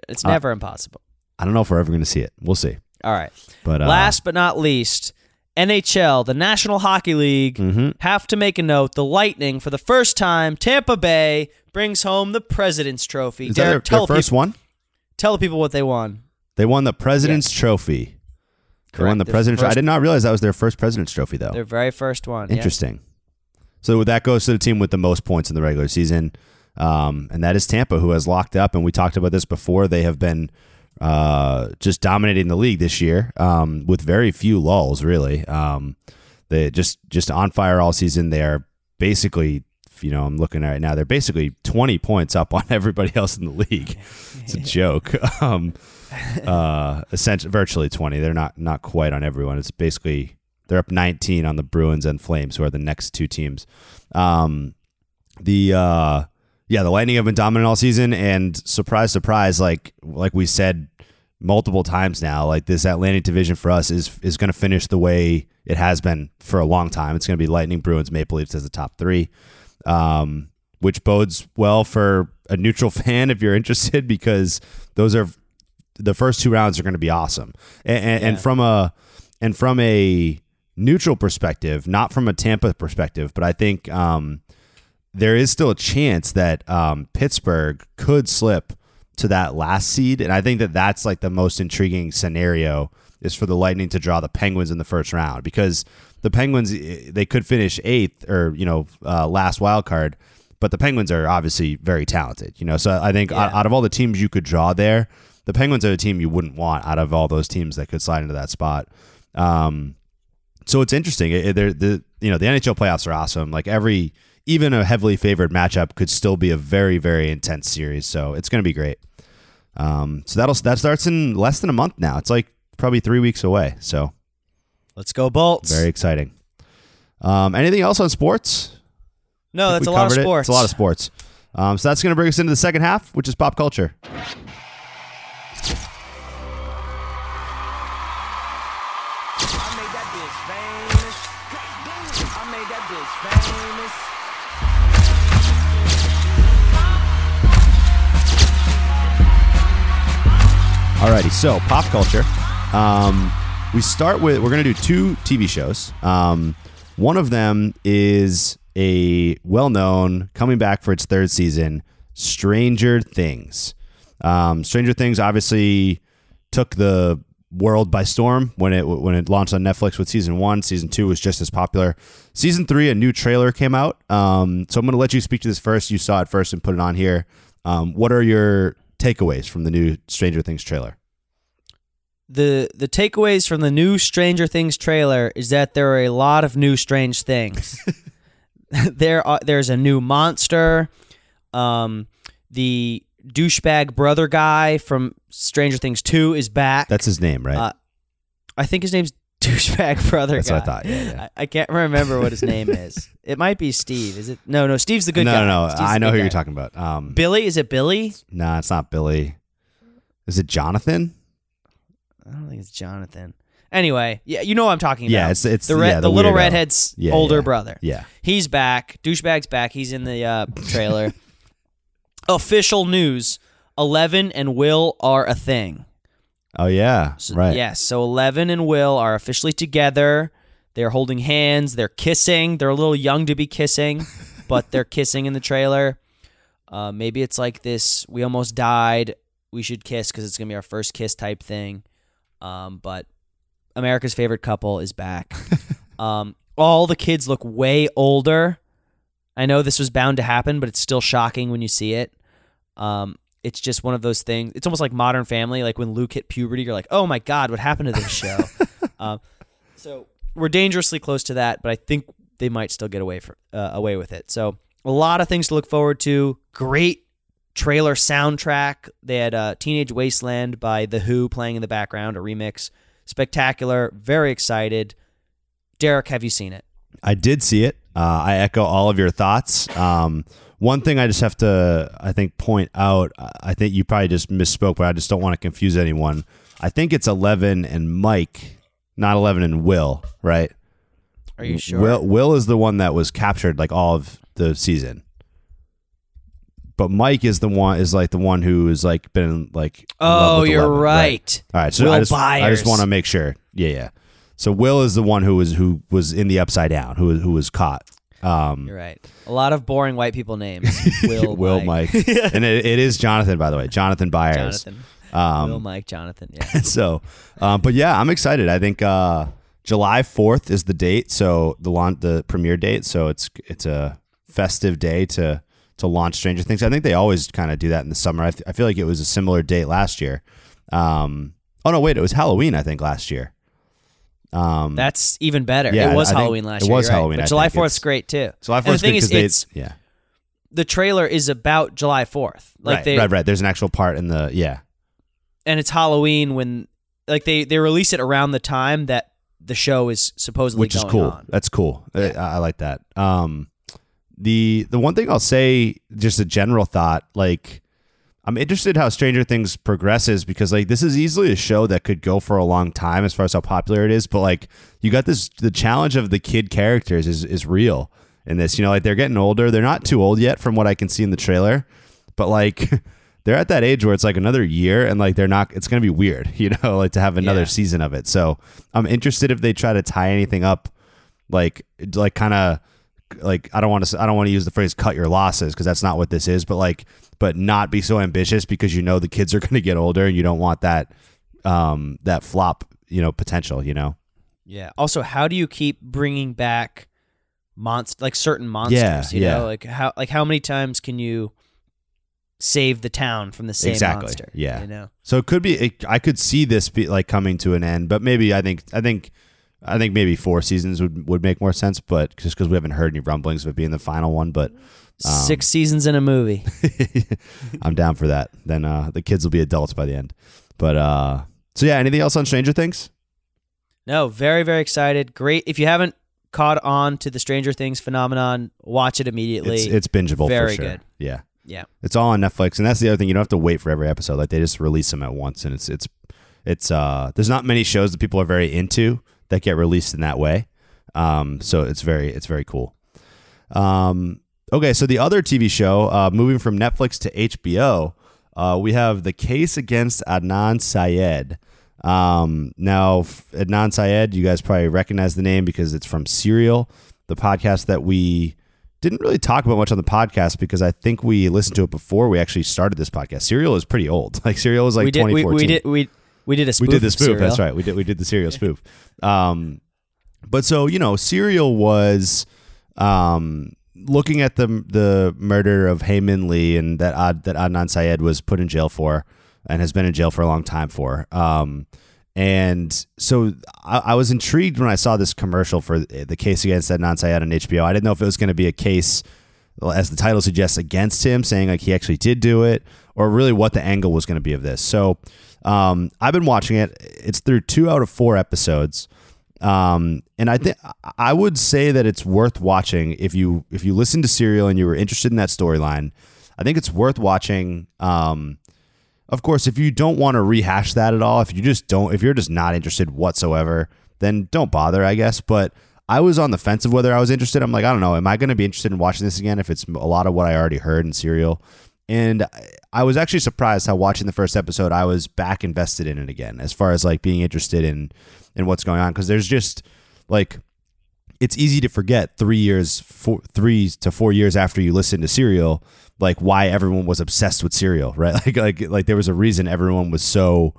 It's never impossible. I don't know if we're ever going to see it. We'll see. All right. But last but not least, NHL, the National Hockey League, have to make a note. The Lightning, for the first time, Tampa Bay brings home the President's Trophy. Is Derek, that their first one? Tell the people what they won. They won the President's Trophy. Correct. They won the President's Trophy. I did not realize that was their first President's Trophy, though. Their very first one. Interesting. Yeah. So that goes to the team with the most points in the regular season, and that is Tampa, who has locked up, and we talked about this before. They have been just dominating the league this year with very few lulls, really. They just on fire all season. They are basically, you know, I'm looking at it right now, they're basically 20 points up on everybody else in the league. It's a joke. Essentially, virtually 20. They're not quite on everyone. It's basically they're up 19 on the Bruins and Flames, who are the next two teams. The Lightning have been dominant all season, and surprise, like we said multiple times now, like this Atlantic division for us is going to finish the way it has been for a long time. It's going to be Lightning, Bruins, Maple Leafs as the top three, which bodes well for a neutral fan if you're interested, because those are the first two rounds are going to be awesome. And from a neutral perspective, not from a Tampa perspective, but I think there is still a chance that Pittsburgh could slip to that last seed. And I think that that's like the most intriguing scenario, is for the Lightning to draw the Penguins in the first round, because the Penguins, they could finish eighth or, last wild card, but the Penguins are obviously very talented, So I think out of all the teams you could draw there, the Penguins are the team you wouldn't want out of all those teams that could slide into that spot. So it's interesting. The NHL playoffs are awesome. Like even a heavily favored matchup could still be a very, very intense series. So it's going to be great. So that starts in less than a month now. It's like probably 3 weeks away. So let's go Bolts. Very exciting. Anything else on sports? No, that's a lot of sports. It's a lot of sports. So that's going to bring us into the second half, which is pop culture. Alrighty, so pop culture. We're going to do two TV shows. One of them is a well-known, coming back for its third season, Stranger Things. Stranger Things obviously took the world by storm when it launched on Netflix with season 1. Season 2 was just as popular. Season 3, a new trailer came out. So I'm going to let you speak to this first. You saw it first and put it on here. What are your takeaways from the new Stranger Things trailer? The takeaways from the new Stranger Things trailer is that there are a lot of new strange things. There's a new monster. The douchebag brother guy from Stranger Things 2 is back. That's his name, right? I think his name's douchebag brother guy. That's what I thought. Yeah. I can't remember what his name is. It might be Steve. Is it? No. Steve's the good guy. No. I know who you're talking about. Billy? Is it Billy? No, it's not Billy. Is it Jonathan? I don't think it's Jonathan. Anyway, yeah, you know what I'm talking about. Yeah, it's the little redhead's older brother. Yeah, he's back. Douchebag's back. He's in the trailer. Official news: Eleven and Will are a thing. Oh, yeah, right. Yes, so Eleven and Will are officially together. They're holding hands. They're kissing. They're a little young to be kissing, but they're kissing in the trailer. Maybe it's like this, we almost died, we should kiss because it's going to be our first kiss type thing. But America's favorite couple is back. All the kids look way older. I know this was bound to happen, but it's still shocking when you see it. It's just one of those things. It's almost like Modern Family. Like when Luke hit puberty, you're like, oh my God, what happened to this show? So we're dangerously close to that, but I think they might still get away with it. So a lot of things to look forward to. Great trailer soundtrack. They had Teenage Wasteland by The Who playing in the background, a remix. Spectacular. Very excited. Derek, have you seen it? I did see it. I echo all of your thoughts. One thing I just have to, I think, point out, I think you probably just misspoke, but I just don't want to confuse anyone. I think it's 11 and Mike, not 11 and Will, right? Are you sure? Will is the one that was captured like all of the season. But Mike is the one who is like been like in love with 11, right. All right, so Will Byers. I just want to make sure. Yeah. So Will is the one who was in the Upside Down, who was caught. You're right. A lot of boring white people names. Will, Mike. And it is Jonathan, by the way. Jonathan Byers. Jonathan. Will, Mike, Jonathan. Yeah. So, but yeah, I'm excited. I think July 4th is the date. So the premiere date. So it's a festive day to launch Stranger Things. I think they always kind of do that in the summer. I feel like it was a similar date last year. It was Halloween, I think, last year. That's even better. Yeah, it was Halloween last year. It was Halloween. But July 4th's great too. July 4th. The thing is, the trailer is about July 4th. Like right. There's an actual part in the and it's Halloween when like they release it around the time that the show is supposedly going on. Which is cool. That's cool. Yeah. I like that. The one thing I'll say, just a general thought, like I'm interested how Stranger Things progresses because like this is easily a show that could go for a long time as far as how popular it is, but like you got this, the challenge of the kid characters is real in this, you know, like they're getting older. They're not too old yet from what I can see in the trailer, but like they're at that age where it's like another year and like it's going to be weird, you know, like to have another season of it. So I'm interested if they try to tie anything up, like kind of like, I don't want to use the phrase cut your losses, cause that's not what this is, but not be so ambitious because you know the kids are going to get older and you don't want that flop, you know, potential, you know? Yeah. Also, how do you keep bringing back certain monsters, know? Like how many times can you save the town from the same monster? Yeah. You know? So it could be, I could see this be like coming to an end, but maybe I think maybe 4 seasons would make more sense, but just cause we haven't heard any rumblings of it being the final one, but 6 seasons in a movie. I'm down for that. Then the kids will be adults by the end. But so yeah, anything else on Stranger Things? No, very, very excited. Great. If you haven't caught on to the Stranger Things phenomenon, watch it immediately. It's bingeable for sure. Very good. Yeah. Yeah. It's all on Netflix. And that's the other thing. You don't have to wait for every episode. Like they just release them at once. And it's there's not many shows that people are very into that get released in that way. So it's very cool. Okay, so the other TV show, moving from Netflix to HBO, we have The Case Against Adnan Syed. Now, Adnan Syed, you guys probably recognize the name because it's from Serial, the podcast that we didn't really talk about much on the podcast because I think we listened to it before we actually started this podcast. Serial is pretty old. Like Serial is like 2014. We did a spoof. We did the spoof. That's right. We did the Serial spoof. But so, you know, Serial was looking at the murder of Hayman Lee and that Adnan Syed was put in jail for and has been in jail for a long time for. And so I was intrigued when I saw this commercial for The Case Against Adnan Syed on HBO. I didn't know if it was going to be a case, as the title suggests, against him, saying like he actually did do it, or really what the angle was going to be of this. So I've been watching it. It's through 2 out of 4 episodes. And I would say that it's worth watching if you listen to Serial and you were interested in that storyline. I think it's worth watching. Of course, if you don't want to rehash that at all, if you're just not interested whatsoever, then don't bother, I guess. But I was on the fence of whether I was interested. I'm like, I don't know. Am I going to be interested in watching this again if it's a lot of what I already heard in Serial? And I was actually surprised how watching the first episode, I was back invested in it again, as far as like being interested in what's going on. Cause there's just like, it's easy to forget 3 to 4 years after you listen to Serial, like why everyone was obsessed with Serial, right? Like there was a reason everyone was so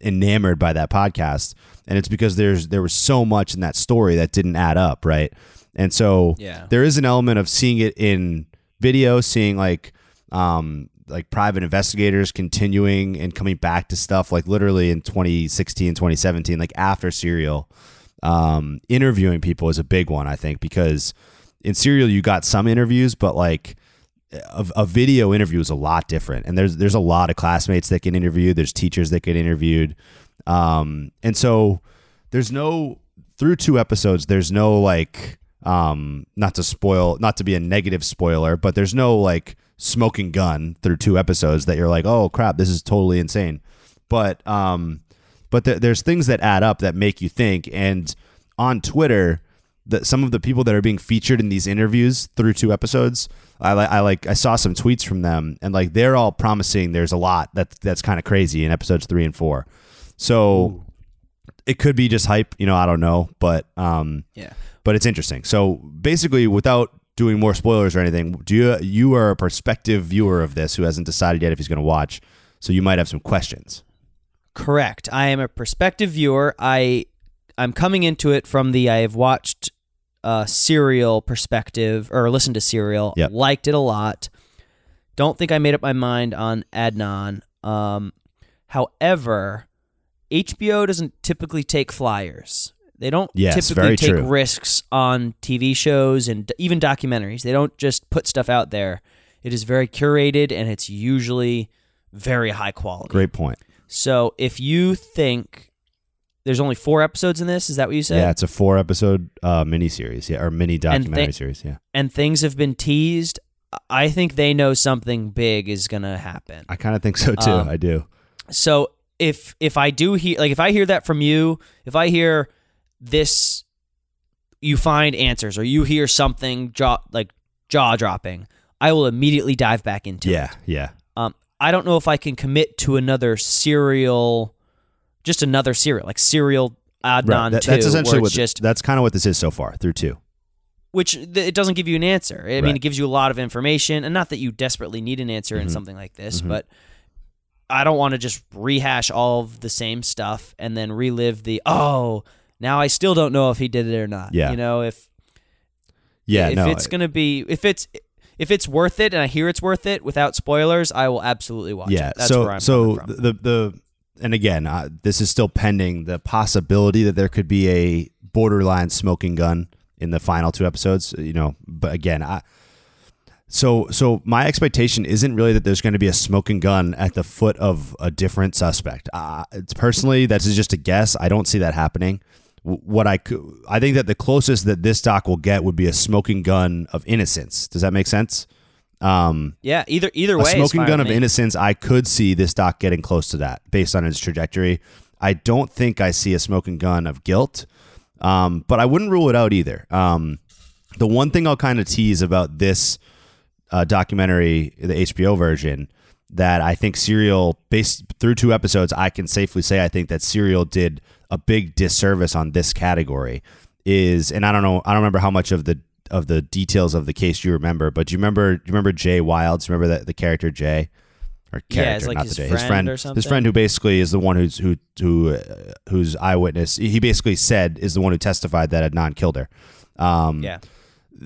enamored by that podcast. And it's because there was so much in that story that didn't add up. Right. And so there is an element of seeing it in video, seeing like private investigators continuing and coming back to stuff like literally in 2016, 2017, like after Serial, interviewing people is a big one, I think, because in Serial you got some interviews, but like a video interview is a lot different. And there's a lot of classmates that get interviewed. There's teachers that get interviewed. And so through 2 episodes, there's no like, not to be a negative spoiler, but there's no like smoking gun through 2 episodes that you're like, oh crap, this is totally insane. But there's things that add up that make you think. And on Twitter, some of the people that are being featured in these interviews through 2 episodes, I saw some tweets from them, and like they're all promising there's a lot that's kind of crazy in episodes 3 and 4. So it could be just hype, you know, I don't know, but it's interesting. So basically, without doing more spoilers or anything, you are a prospective viewer of this who hasn't decided yet if he's going to watch, so you might have some questions. Correct. I am a prospective viewer. I'm coming into it from the I have watched Serial perspective, or listened to Serial, yep. Liked it a lot. Don't think I made up my mind on Adnan. However, HBO doesn't typically take flyers. They don't typically take risks on TV shows and even documentaries. They don't just put stuff out there. It is very curated, and it's usually very high quality. Great point. So if you think there's only 4 episodes in this, is that what you said? Yeah, it's a 4-episode miniseries, or mini documentary series. Yeah, and things have been teased. I think they know something big is gonna happen. I kind of think so too. I do. So if I do hear, like, if I hear that from you, if I hear this, you find answers, or you hear something jaw dropping, I will immediately dive back into it. Yeah. I don't know if I can commit to another serial, like Serial Adnan right. 2. That's essentially that's kind of what this is so far through 2. Which it doesn't give you an answer. I mean, it gives you a lot of information, and not that you desperately need an answer in something like this, but I don't want to just rehash all of the same stuff and then relive now I still don't know if he did it or not. Yeah. You know, if it's worth it, and I hear it's worth it without spoilers, I will absolutely watch it. That's where I'm coming from. And again, this is still pending the possibility that there could be a borderline smoking gun in the final 2 episodes, you know, but again, so my expectation isn't really that there's going to be a smoking gun at the foot of a different suspect. Personally, that's just a guess. I don't see that happening. I think that the closest that this doc will get would be a smoking gun of innocence. Does that make sense? Yeah. Either way, a smoking gun of innocence. I could see this doc getting close to that based on its trajectory. I don't think I see a smoking gun of guilt, but I wouldn't rule it out either. The one thing I'll kind of tease about this documentary, the HBO version, that I think Serial, based through 2 episodes, I can safely say I think that Serial did a big disservice on this category is, and I don't remember how much of the details of the case you remember, but do you remember Jay Wilds? Remember that the character Jay, his friend who basically is the one who's eyewitness. He basically said is the one who testified that Adnan killed her.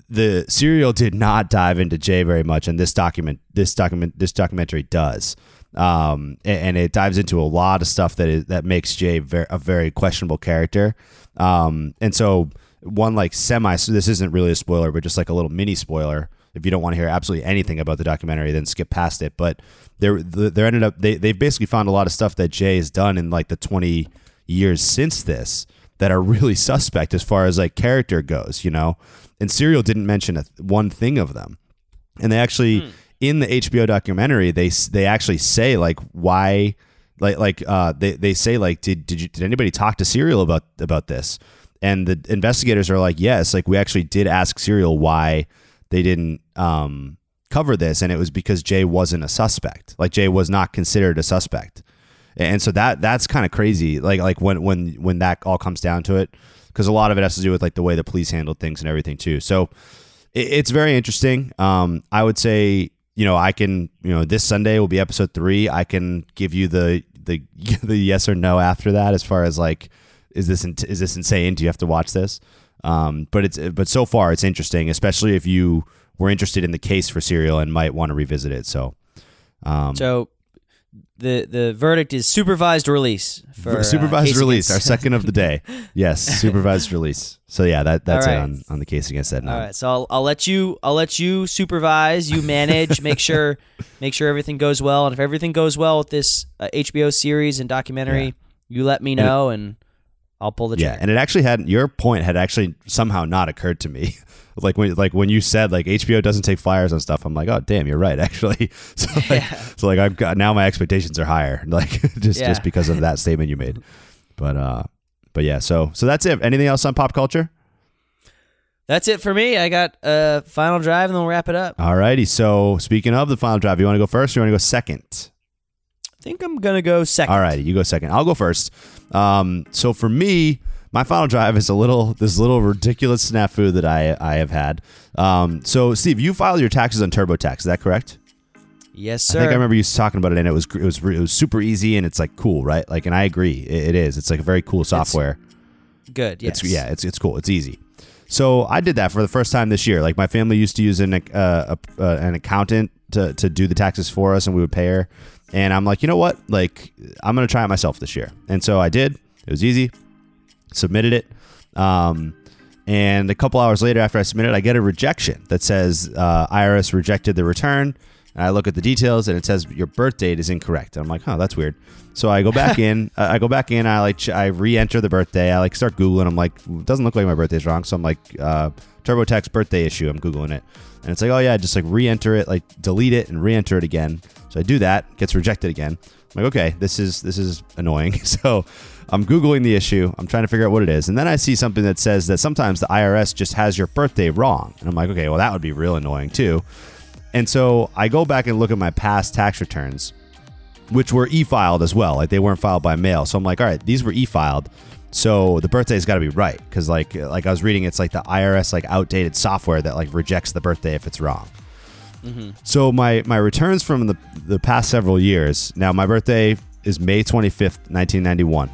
The Serial did not dive into Jay very much, and this documentary does. And it dives into a lot of stuff that makes Jay a very questionable character. And so one so this isn't really a spoiler, but just like a little mini spoiler. If you don't want to hear absolutely anything about the documentary, then skip past it. But they've basically found a lot of stuff that Jay has done in like the 20 years since this that are really suspect as far as like character goes, you know, and Serial didn't mention one thing of them. And they actually, in the HBO documentary, they actually say like why, they say like did anybody talk to Serial about this? And the investigators are like, yes, like we actually did ask Serial why they didn't cover this, and it was because Jay wasn't a suspect. Like Jay was not considered a suspect, and so that's kind of crazy. Like when that all comes down to it, because a lot of it has to do with like the way the police handled things and everything too. So it's very interesting. I would say, you know, this Sunday will be episode 3. I can give you the yes or no after that, as far as like, is this insane? Do you have to watch this? But so far it's interesting, especially if you were interested in the case for Serial and might want to revisit it. So, the verdict is supervised release for supervised release, our second of the day. Yes. Supervised release. So yeah, that's right. It on the case against Adnan. All right. So I'll let you supervise, you manage, make sure everything goes well. And if everything goes well with this HBO series and documentary, you let me know and I'll pull the trigger. Yeah. And it actually your point had actually somehow not occurred to me. Like when you said like HBO doesn't take flyers on stuff, I'm like, oh damn, you're right actually. So I've got now my expectations are higher, like just because of that statement you made. But yeah, so that's it. Anything else on pop culture? That's it for me. I got a final drive and then we'll wrap it up. All righty. So speaking of the final drive, you want to go first or you want to go second? think I'm going to go second. All right, you go second. I'll go first. So for me, my final drive is this little ridiculous snafu that I have had. So Steve, you filed your taxes on TurboTax. Is that correct? Yes, sir. I think I remember you talking about it, and it was super easy, and it's like cool, right? Like, and I agree, it is. It's like a very cool software. It's good. Yes. It's cool. It's easy. So I did that for the first time this year. Like, my family used to use an accountant to do the taxes for us, and we would pay her. And I'm like, you know what? Like, I'm going to try it myself this year. And so I did. It was easy. Submitted it. And a couple hours later after I submitted, I get a rejection that says IRS rejected the return. And I look at the details, and it says your birth date is incorrect. And I'm like, oh, that's weird. So I go back in. I re-enter the birthday. I like start Googling. I'm like, it doesn't look like my birthday's wrong. So I'm like, TurboTax birthday issue. I'm Googling it, and it's like, oh yeah, just like re-enter it, like delete it and re-enter it again. So I do that. Gets rejected again. I'm like, okay, this is annoying. So I'm Googling the issue. I'm trying to figure out what it is. And then I see something that says that sometimes the IRS just has your birthday wrong. And I'm like, okay, well, that would be real annoying too. And so I go back and look at my past tax returns, which were e-filed as well. Like, they weren't filed by mail. So I'm like, all right, these were e-filed. So the birthday's got to be right. Because like I was reading, it's like the IRS like outdated software that like rejects the birthday if it's wrong. Mm-hmm. So my returns from the past several years. Now, my birthday is May 25th, 1991.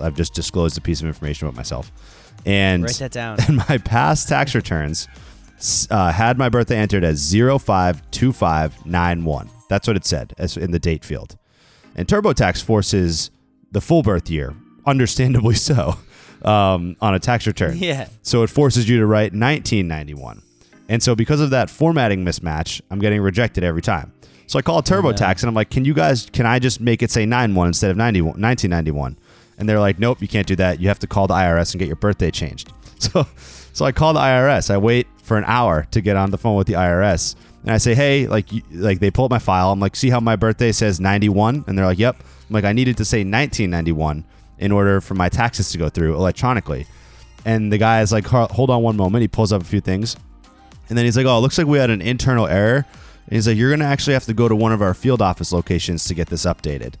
I've just disclosed a piece of information about myself. And write that down. And my past tax returns had my birthday entered as 052591. That's what it said as in the date field. And TurboTax forces the full birth year, understandably so, on a tax return. Yeah. So it forces you to write 1991. And so because of that formatting mismatch, I'm getting rejected every time. So I call TurboTax and I'm like, can I just make it say 91 instead of 91, 1991? And they're like, nope, you can't do that. You have to call the IRS and get your birthday changed. So I call the IRS. I wait for an hour to get on the phone with the IRS. And I say, hey, like they pull up my file. I'm like, see how my birthday says 91? And they're like, yep. I'm like, I needed to say 1991 in order for my taxes to go through electronically. And the guy is like, hold on one moment. He pulls up a few things. And then he's like, oh, it looks like we had an internal error. And he's like, you're going to actually have to go to one of our field office locations to get this updated.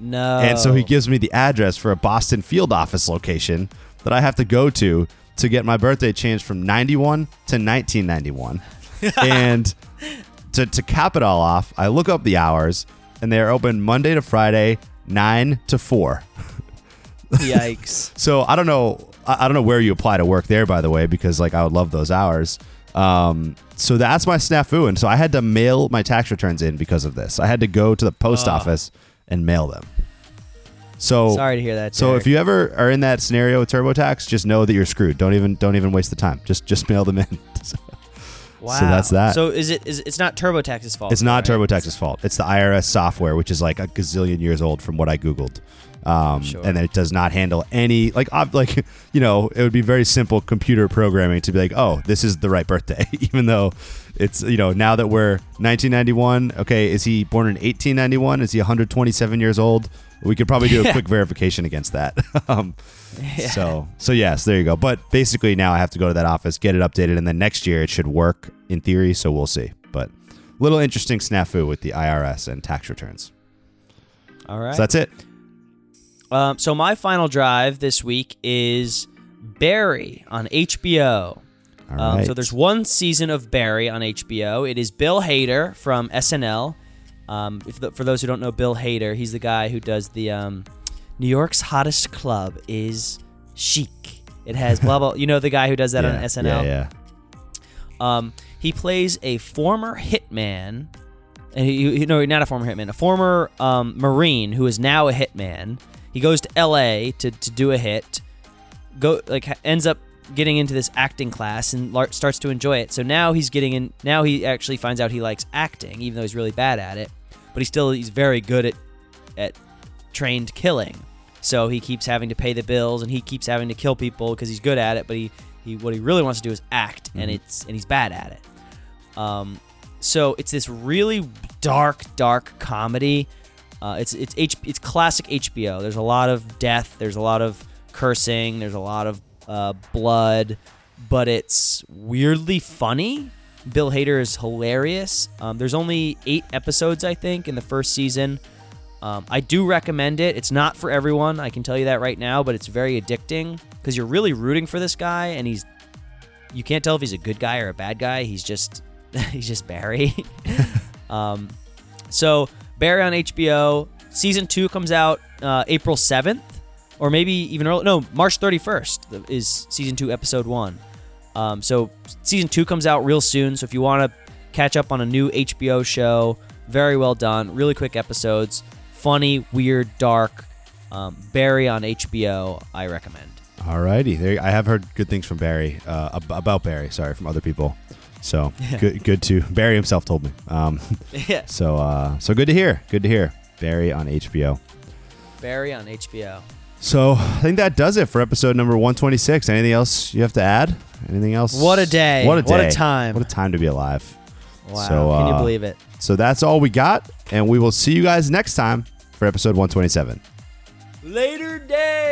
No. And so he gives me the address for a Boston field office location that I have to go to get my birthday changed from 91 to 1991. And to cap it all off, I look up the hours, and they are open Monday to Friday, 9 to 4. Yikes. So I don't know where you apply to work there, by the way, because like I would love those hours. So that's my snafu. And so I had to mail my tax returns in because of this. I had to go to the post office and mail them. So sorry to hear that, Derek. So if you ever are in that scenario with TurboTax, just know that you're screwed. Don't even waste the time. Just mail them in. Wow. So that's that. So it's not TurboTax's fault. It's not TurboTax's fault. It's the IRS software, which is like a gazillion years old from what I Googled. Sure. And it does not handle any it would be very simple computer programming to be like, oh, this is the right birthday, even though it's, now that we're 1991. Okay. Is he born in 1891? Is he 127 years old? We could probably do a quick verification against that. So yes, there you go. But basically now I have to go to that office, get it updated. And then next year it should work in theory. So we'll see, but little interesting snafu with the IRS and tax returns. All right. So that's it. So my final drive this week is Barry on HBO. All right. So there's one season of Barry on HBO. It is Bill Hader from SNL. For those who don't know Bill Hader, he's the guy who does the New York's hottest club is chic. It has blah, blah. You know the guy who does that on SNL? Yeah, yeah. He plays a former hitman. And not a former hitman, a former Marine who is now a hitman. He goes to LA to do a hit, ends up getting into this acting class and starts to enjoy it. So now now he actually finds out he likes acting, even though he's really bad at it, but he's very good at trained killing. So he keeps having to pay the bills and he keeps having to kill people because he's good at it, but he what he really wants to do is act, mm-hmm. and he's bad at it. So it's this really dark comedy. It's classic HBO. There's a lot of death. There's a lot of cursing. There's a lot of blood, but it's weirdly funny. Bill Hader is hilarious. There's only 8 episodes, I think, in the first season. I do recommend it. It's not for everyone, I can tell you that right now, but it's very addicting because you're really rooting for this guy, and you can't tell if he's a good guy or a bad guy. He's just Barry. So Barry on HBO. Season 2 comes out April 7th, or maybe even early. No, March 31st is Season 2, Episode 1. So Season 2 comes out real soon, so if you want to catch up on a new HBO show, very well done. Really quick episodes. Funny, weird, dark. Barry on HBO, I recommend. Alrighty. I have heard good things from Barry, about Barry, sorry, from other people. So good to Barry himself told me. So good to hear. Good to hear. Barry on HBO. Barry on HBO. So I think that does it for episode number 126. Anything else you have to add? Anything else? What a day. What a day. What a time. What a time to be alive. Wow. So, can you believe it? So that's all we got. And we will see you guys next time for episode 127. Later day.